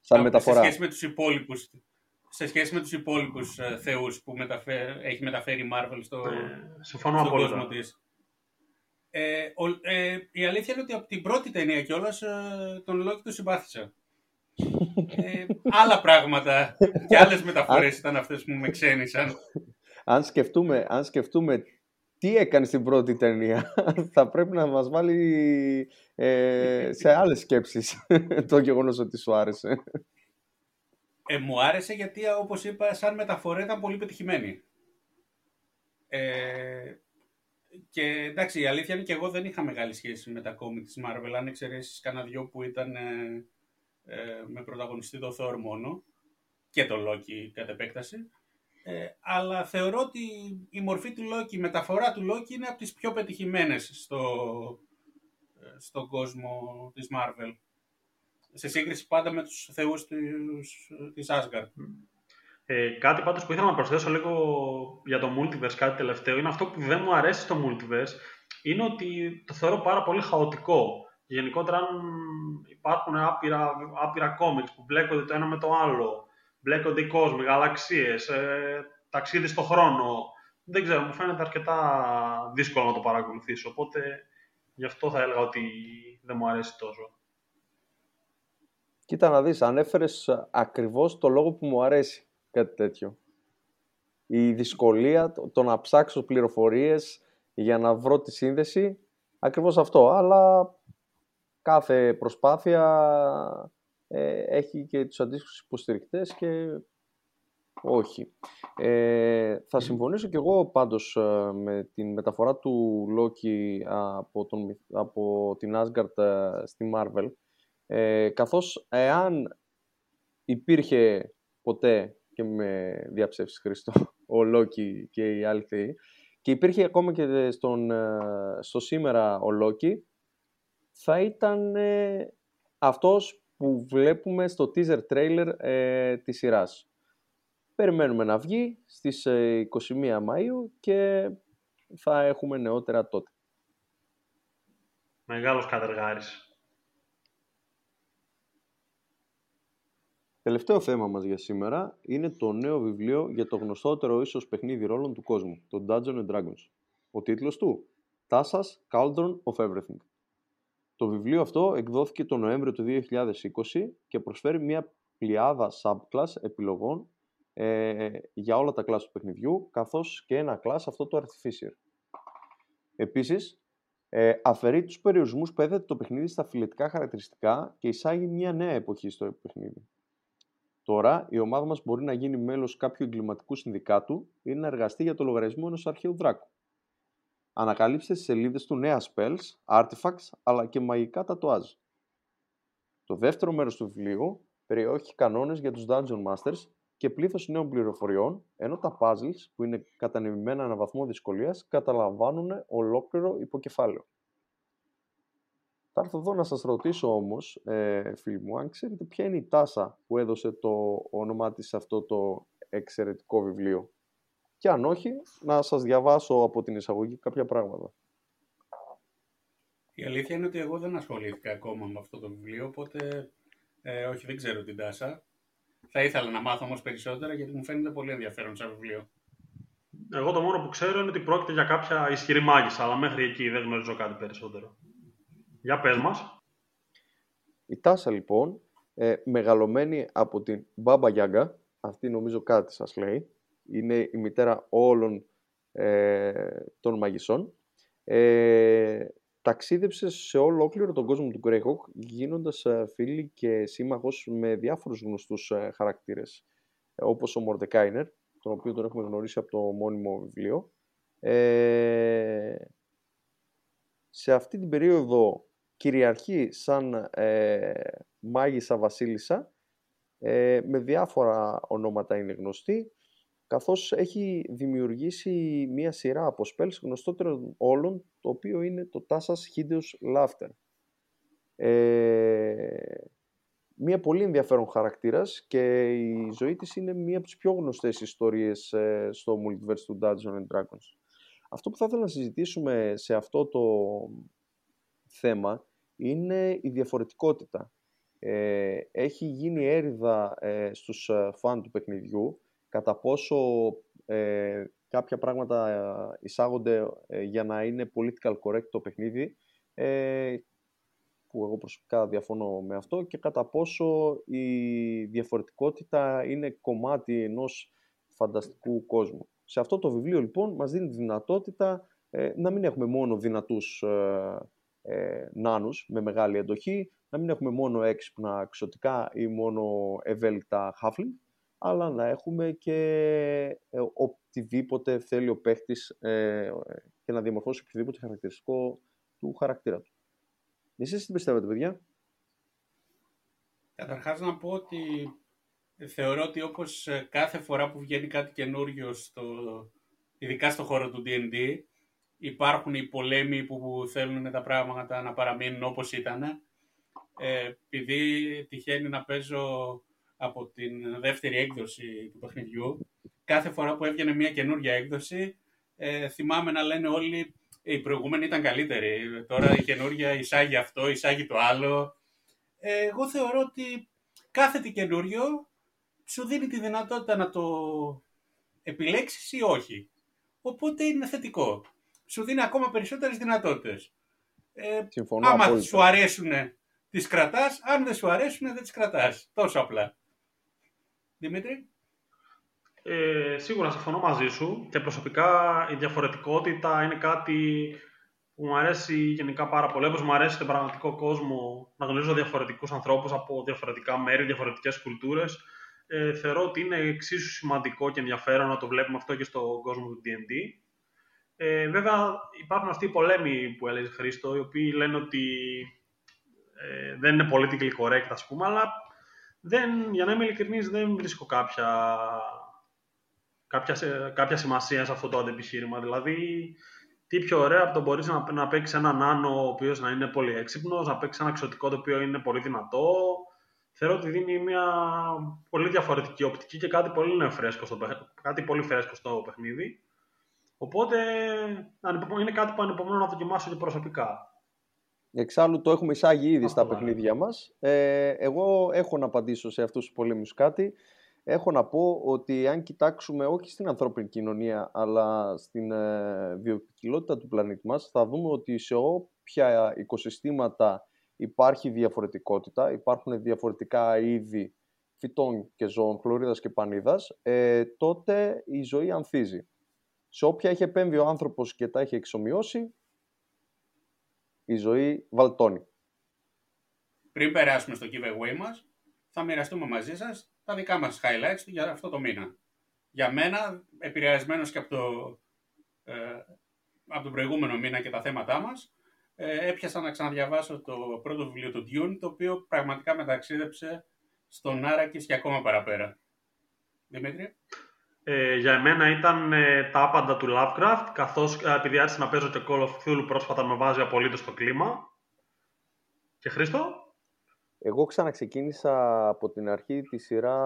σαν μεταφορά. Σε σχέση με τους υπόλοιπους... Σε σχέση με τους υπόλοιπους θεούς που έχει μεταφέρει η Marvel στον κόσμο της. Η αλήθεια είναι ότι από την πρώτη ταινία κιόλας τον Loki του συμπάθησα. Άλλα πράγματα και άλλες μεταφορές ήταν αυτές που με ξένησαν. Αν σκεφτούμε τι έκανε στην πρώτη ταινία, θα πρέπει να μας βάλει σε άλλες σκέψεις το γεγονός ότι σου άρεσε. Μου άρεσε γιατί, όπως είπα, σαν μεταφορά ήταν πολύ πετυχημένη. Και εντάξει, η αλήθεια είναι και εγώ δεν είχα μεγάλη σχέση με τα κόμικ της Marvel, αν εξαιρέσεις κανένα δυο που ήταν με πρωταγωνιστή το Thor μόνο και το Loki κατ' επέκταση. Αλλά θεωρώ ότι η μορφή του Loki, η μεταφορά του Loki είναι από τις πιο πετυχημένες στον κόσμο της Marvel. Σε σύγκριση πάντα με τους θεούς της Asgard. Κάτι πάντως που ήθελα να προσθέσω λίγο για το Multiverse, κάτι τελευταίο, είναι αυτό που δεν μου αρέσει στο Multiverse, είναι ότι το θεωρώ πάρα πολύ χαοτικό. Γενικότερα αν υπάρχουν άπειρα κόμιξ που μπλέκονται το ένα με το άλλο, μπλέκονται οι κόσμοι, γαλαξίες, ταξίδι στο χρόνο, δεν ξέρω, μου φαίνεται αρκετά δύσκολο να το παρακολουθήσω, οπότε γι' αυτό θα έλεγα ότι δεν μου αρέσει τόσο. Κοίτα να δεις, ανέφερες ακριβώς το λόγο που μου αρέσει κάτι τέτοιο. Η δυσκολία, το να ψάξω πληροφορίες για να βρω τη σύνδεση, ακριβώς αυτό. Αλλά κάθε προσπάθεια έχει και τους αντίστοιχους υποστηρικτές και όχι. Θα συμφωνήσω και εγώ πάντως με την μεταφορά του Loki από την Asgard στη Marvel. Καθώς εάν υπήρχε ποτέ, και με διαψεύσεις Χρήστο, ο Loki και οι άλλοι θεοί, και υπήρχε ακόμα και στο σήμερα ο Loki, θα ήταν αυτός που βλέπουμε στο teaser trailer της σειράς. Περιμένουμε να βγει στις 21 Μαΐου και θα έχουμε νεότερα τότε. Μεγάλος κατεργάρης. Τελευταίο θέμα μας για σήμερα είναι το νέο βιβλίο για το γνωστότερο ίσως παιχνίδι ρόλων του κόσμου, το Dungeons and Dragons. Ο τίτλος του, Τάσα, Cauldron of Everything. Το βιβλίο αυτό εκδόθηκε τον Νοέμβριο του 2020 και προσφέρει μια πλειάδα subclass επιλογών για όλα τα class του παιχνιδιού, καθώς και ένα class αυτό το Artificer. Επίσης, αφαιρεί τους περιορισμούς που έδεται το παιχνίδι στα φιλετικά χαρακτηριστικά και εισάγει μια νέα εποχή στο παιχνίδι. Τώρα, η ομάδα μας μπορεί να γίνει μέλος κάποιου εγκληματικού συνδικάτου ή να εργαστεί για το λογαριασμό ενός αρχαίου δράκου. Ανακαλύψτε στις σελίδες του νέα spells, artifacts αλλά και μαγικά τατουάζ. Το δεύτερο μέρος του βιβλίου περιέχει κανόνες για τους Dungeon Masters και πλήθος νέων πληροφοριών, ενώ τα puzzles που είναι κατανεμημένα ανά βαθμό δυσκολίας καταλαμβάνουν ολόκληρο υποκεφάλαιο. Θα έρθω εδώ να σας ρωτήσω όμως, φίλοι μου, αν ξέρετε ποια είναι η Τάσα που έδωσε το όνομά της σε αυτό το εξαιρετικό βιβλίο. Και αν όχι, να σας διαβάσω από την εισαγωγή κάποια πράγματα. Η αλήθεια είναι ότι εγώ δεν ασχολήθηκα ακόμα με αυτό το βιβλίο, οπότε όχι, δεν ξέρω την Τάσα. Θα ήθελα να μάθω όμως περισσότερα, γιατί μου φαίνεται πολύ ενδιαφέρον σαν βιβλίο. Εγώ το μόνο που ξέρω είναι ότι πρόκειται για κάποια ισχυρή μάγισσα, αλλά μέχρι εκεί δεν γνωρίζω κάτι περισσότερο. Για πες μας. Η Τάσα, λοιπόν, μεγαλωμένη από την Μπάμπα Γιάγκα, αυτή νομίζω κάτι σας λέει, είναι η μητέρα όλων των μαγισσών, ταξίδεψε σε ολόκληρο τον κόσμο του Greyhawk, γίνοντας φίλη και σύμμαχος με διάφορους γνωστούς χαρακτήρες, όπως ο Μορντεκάινερ, τον οποίο τον έχουμε γνωρίσει από το μόνιμο βιβλίο. Σε αυτή την περίοδο κυριαρχεί σαν μάγισσα βασίλισσα, με διάφορα ονόματα είναι γνωστή, καθώς έχει δημιουργήσει μία σειρά από spells γνωστότερων όλων, το οποίο είναι το Tassa's Hideous Laughter. Μία πολύ ενδιαφέρον χαρακτήρας και η ζωή της είναι μία από τις πιο γνωστές ιστορίες στο Multiverse του Dungeons and Dragons. Αυτό που θα ήθελα να συζητήσουμε σε αυτό το θέμα είναι η διαφορετικότητα. Έχει γίνει έριδα στους φαν του παιχνιδιού, κατά πόσο κάποια πράγματα εισάγονται για να είναι political correct το παιχνίδι, που εγώ προσωπικά διαφωνώ με αυτό, και κατά πόσο η διαφορετικότητα είναι κομμάτι ενός φανταστικού κόσμου. Σε αυτό το βιβλίο, λοιπόν, μας δίνει τη δυνατότητα να μην έχουμε μόνο δυνατούς νάνους με μεγάλη εντοχή, να μην έχουμε μόνο έξυπνα εξωτικά ή μόνο ευέλικτα halfling, αλλά να έχουμε και οτιδήποτε θέλει ο παίχτης και να διαμορφώσει οποιοδήποτε χαρακτηριστικό του χαρακτήρα του. Εσείς τι πιστεύετε, παιδιά? Καταρχάς να πω ότι θεωρώ ότι όπως κάθε φορά που βγαίνει κάτι καινούριο, ειδικά στο χώρο του D&D, υπάρχουν οι πολέμοι που θέλουν τα πράγματα να παραμείνουν όπως ήταν. Επειδή τυχαίνει να παίζω από την δεύτερη έκδοση του παιχνιδιού, κάθε φορά που έβγαινε μια καινούργια έκδοση, θυμάμαι να λένε όλοι η προηγούμενη ήταν καλύτερη, τώρα η καινούργια εισάγει αυτό, εισάγει το άλλο. Εγώ θεωρώ ότι κάθε τι καινούριο σου δίνει τη δυνατότητα να το επιλέξεις ή όχι. Οπότε είναι θετικό. Σου δίνει ακόμα περισσότερες δυνατότητες. Άμα απόλυτα σου αρέσουν, τις κρατάς. Αν δεν σου αρέσουν, δεν τις κρατάς. Τόσο απλά. Δημήτρη. Σίγουρα συμφωνώ μαζί σου και προσωπικά η διαφορετικότητα είναι κάτι που μου αρέσει γενικά πάρα πολύ. Όπως μου αρέσει στον πραγματικό κόσμο να γνωρίζω διαφορετικούς ανθρώπους από διαφορετικά μέρη, διαφορετικές κουλτούρες. Θεωρώ ότι είναι εξίσου σημαντικό και ενδιαφέρον να το βλέπουμε αυτό και στον κόσμο του D&D. Βέβαια υπάρχουν αυτοί οι πολέμοι που έλεγε Χρήστο, οι οποίοι λένε ότι δεν είναι politically correct, ας πούμε, αλλά για να είμαι ειλικρινής, δεν βρίσκω κάποια σημασία σε αυτό το αντεπιχείρημα. Δηλαδή, τι πιο ωραίο από το μπορείς να παίξεις έναν νάνο ο οποίος να είναι πολύ έξυπνος, να παίξεις ένα εξωτικό το οποίο είναι πολύ δυνατό. Θεωρώ ότι δίνει μια πολύ διαφορετική οπτική και κάτι πολύ φρέσκο στο παιχνίδι. Οπότε, είναι κάτι που ανυπομονώ να δοκιμάσω και προσωπικά. Εξάλλου το έχουμε εισάγει ήδη στα παιχνίδια μας. Εγώ έχω να απαντήσω σε αυτούς τους πολέμους κάτι. Έχω να πω ότι αν κοιτάξουμε όχι στην ανθρώπινη κοινωνία, αλλά στην βιοποικιλότητα του πλανήτη μας, θα δούμε ότι σε όποια οικοσυστήματα υπάρχει διαφορετικότητα, υπάρχουν διαφορετικά είδη φυτών και ζώων, χλωρίδας και πανίδας, τότε η ζωή ανθίζει. Σε όποια έχει επέμβει ο άνθρωπος και τα έχει εξομοιώσει, η ζωή βαλτώνει. Πριν περάσουμε στο giveaway μας, θα μοιραστούμε μαζί σας τα δικά μας highlights για αυτό το μήνα. Για μένα, επηρεασμένος και από τον προηγούμενο μήνα και τα θέματά μας, έπιασα να ξαναδιαβάσω το πρώτο βιβλίο του Dune, το οποίο πραγματικά με ταξίδεψε στον Άρακης και ακόμα παραπέρα. Δημήτρη. Για εμένα ήταν τα άπαντα του Lovecraft, καθώς επειδή άρχισα να παίζω και Call of Cthulhu πρόσφατα με βάζει απολύτως στο κλίμα. Και Χρήστο. Εγώ ξαναξεκίνησα από την αρχή τη σειρά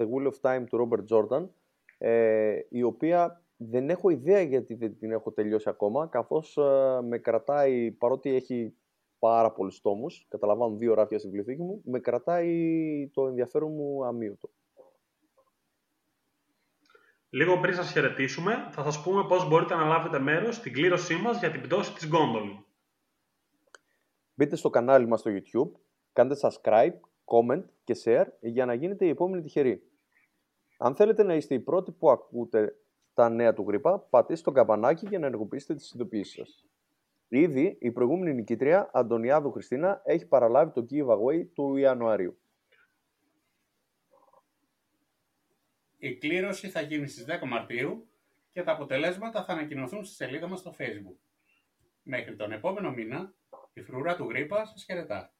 The Wheel of Time του Robert Jordan, η οποία δεν έχω ιδέα γιατί δεν την έχω τελειώσει ακόμα, καθώς με κρατάει, παρότι έχει πάρα πολλούς τόμους, καταλαμβάνω 2 ράφια στην βιβλιοθήκη μου, με κρατάει το ενδιαφέρον μου αμύωτο. Λίγο πριν σας χαιρετήσουμε, θα σας πούμε πώς μπορείτε να λάβετε μέρος στην κλήρωσή μας για την πτώση της Γκόντολιν. Μπείτε στο κανάλι μας στο YouTube, κάντε subscribe, comment και share για να γίνετε η επόμενη τυχεροί. Αν θέλετε να είστε οι πρώτοι που ακούτε τα νέα του Γρήπα, πατήστε το καμπανάκι για να ενεργοποιήσετε τις ειδοποιήσεις σας. Ήδη η προηγούμενη νικήτρια, Αντωνιάδου Χριστίνα, έχει παραλάβει το giveaway του Ιανουαρίου. Η κλήρωση θα γίνει στις 10 Μαρτίου και τα αποτελέσματα θα ανακοινωθούν στη σελίδα μας στο Facebook. Μέχρι τον επόμενο μήνα, η φρουρά του Γρήπα σας χαιρετά.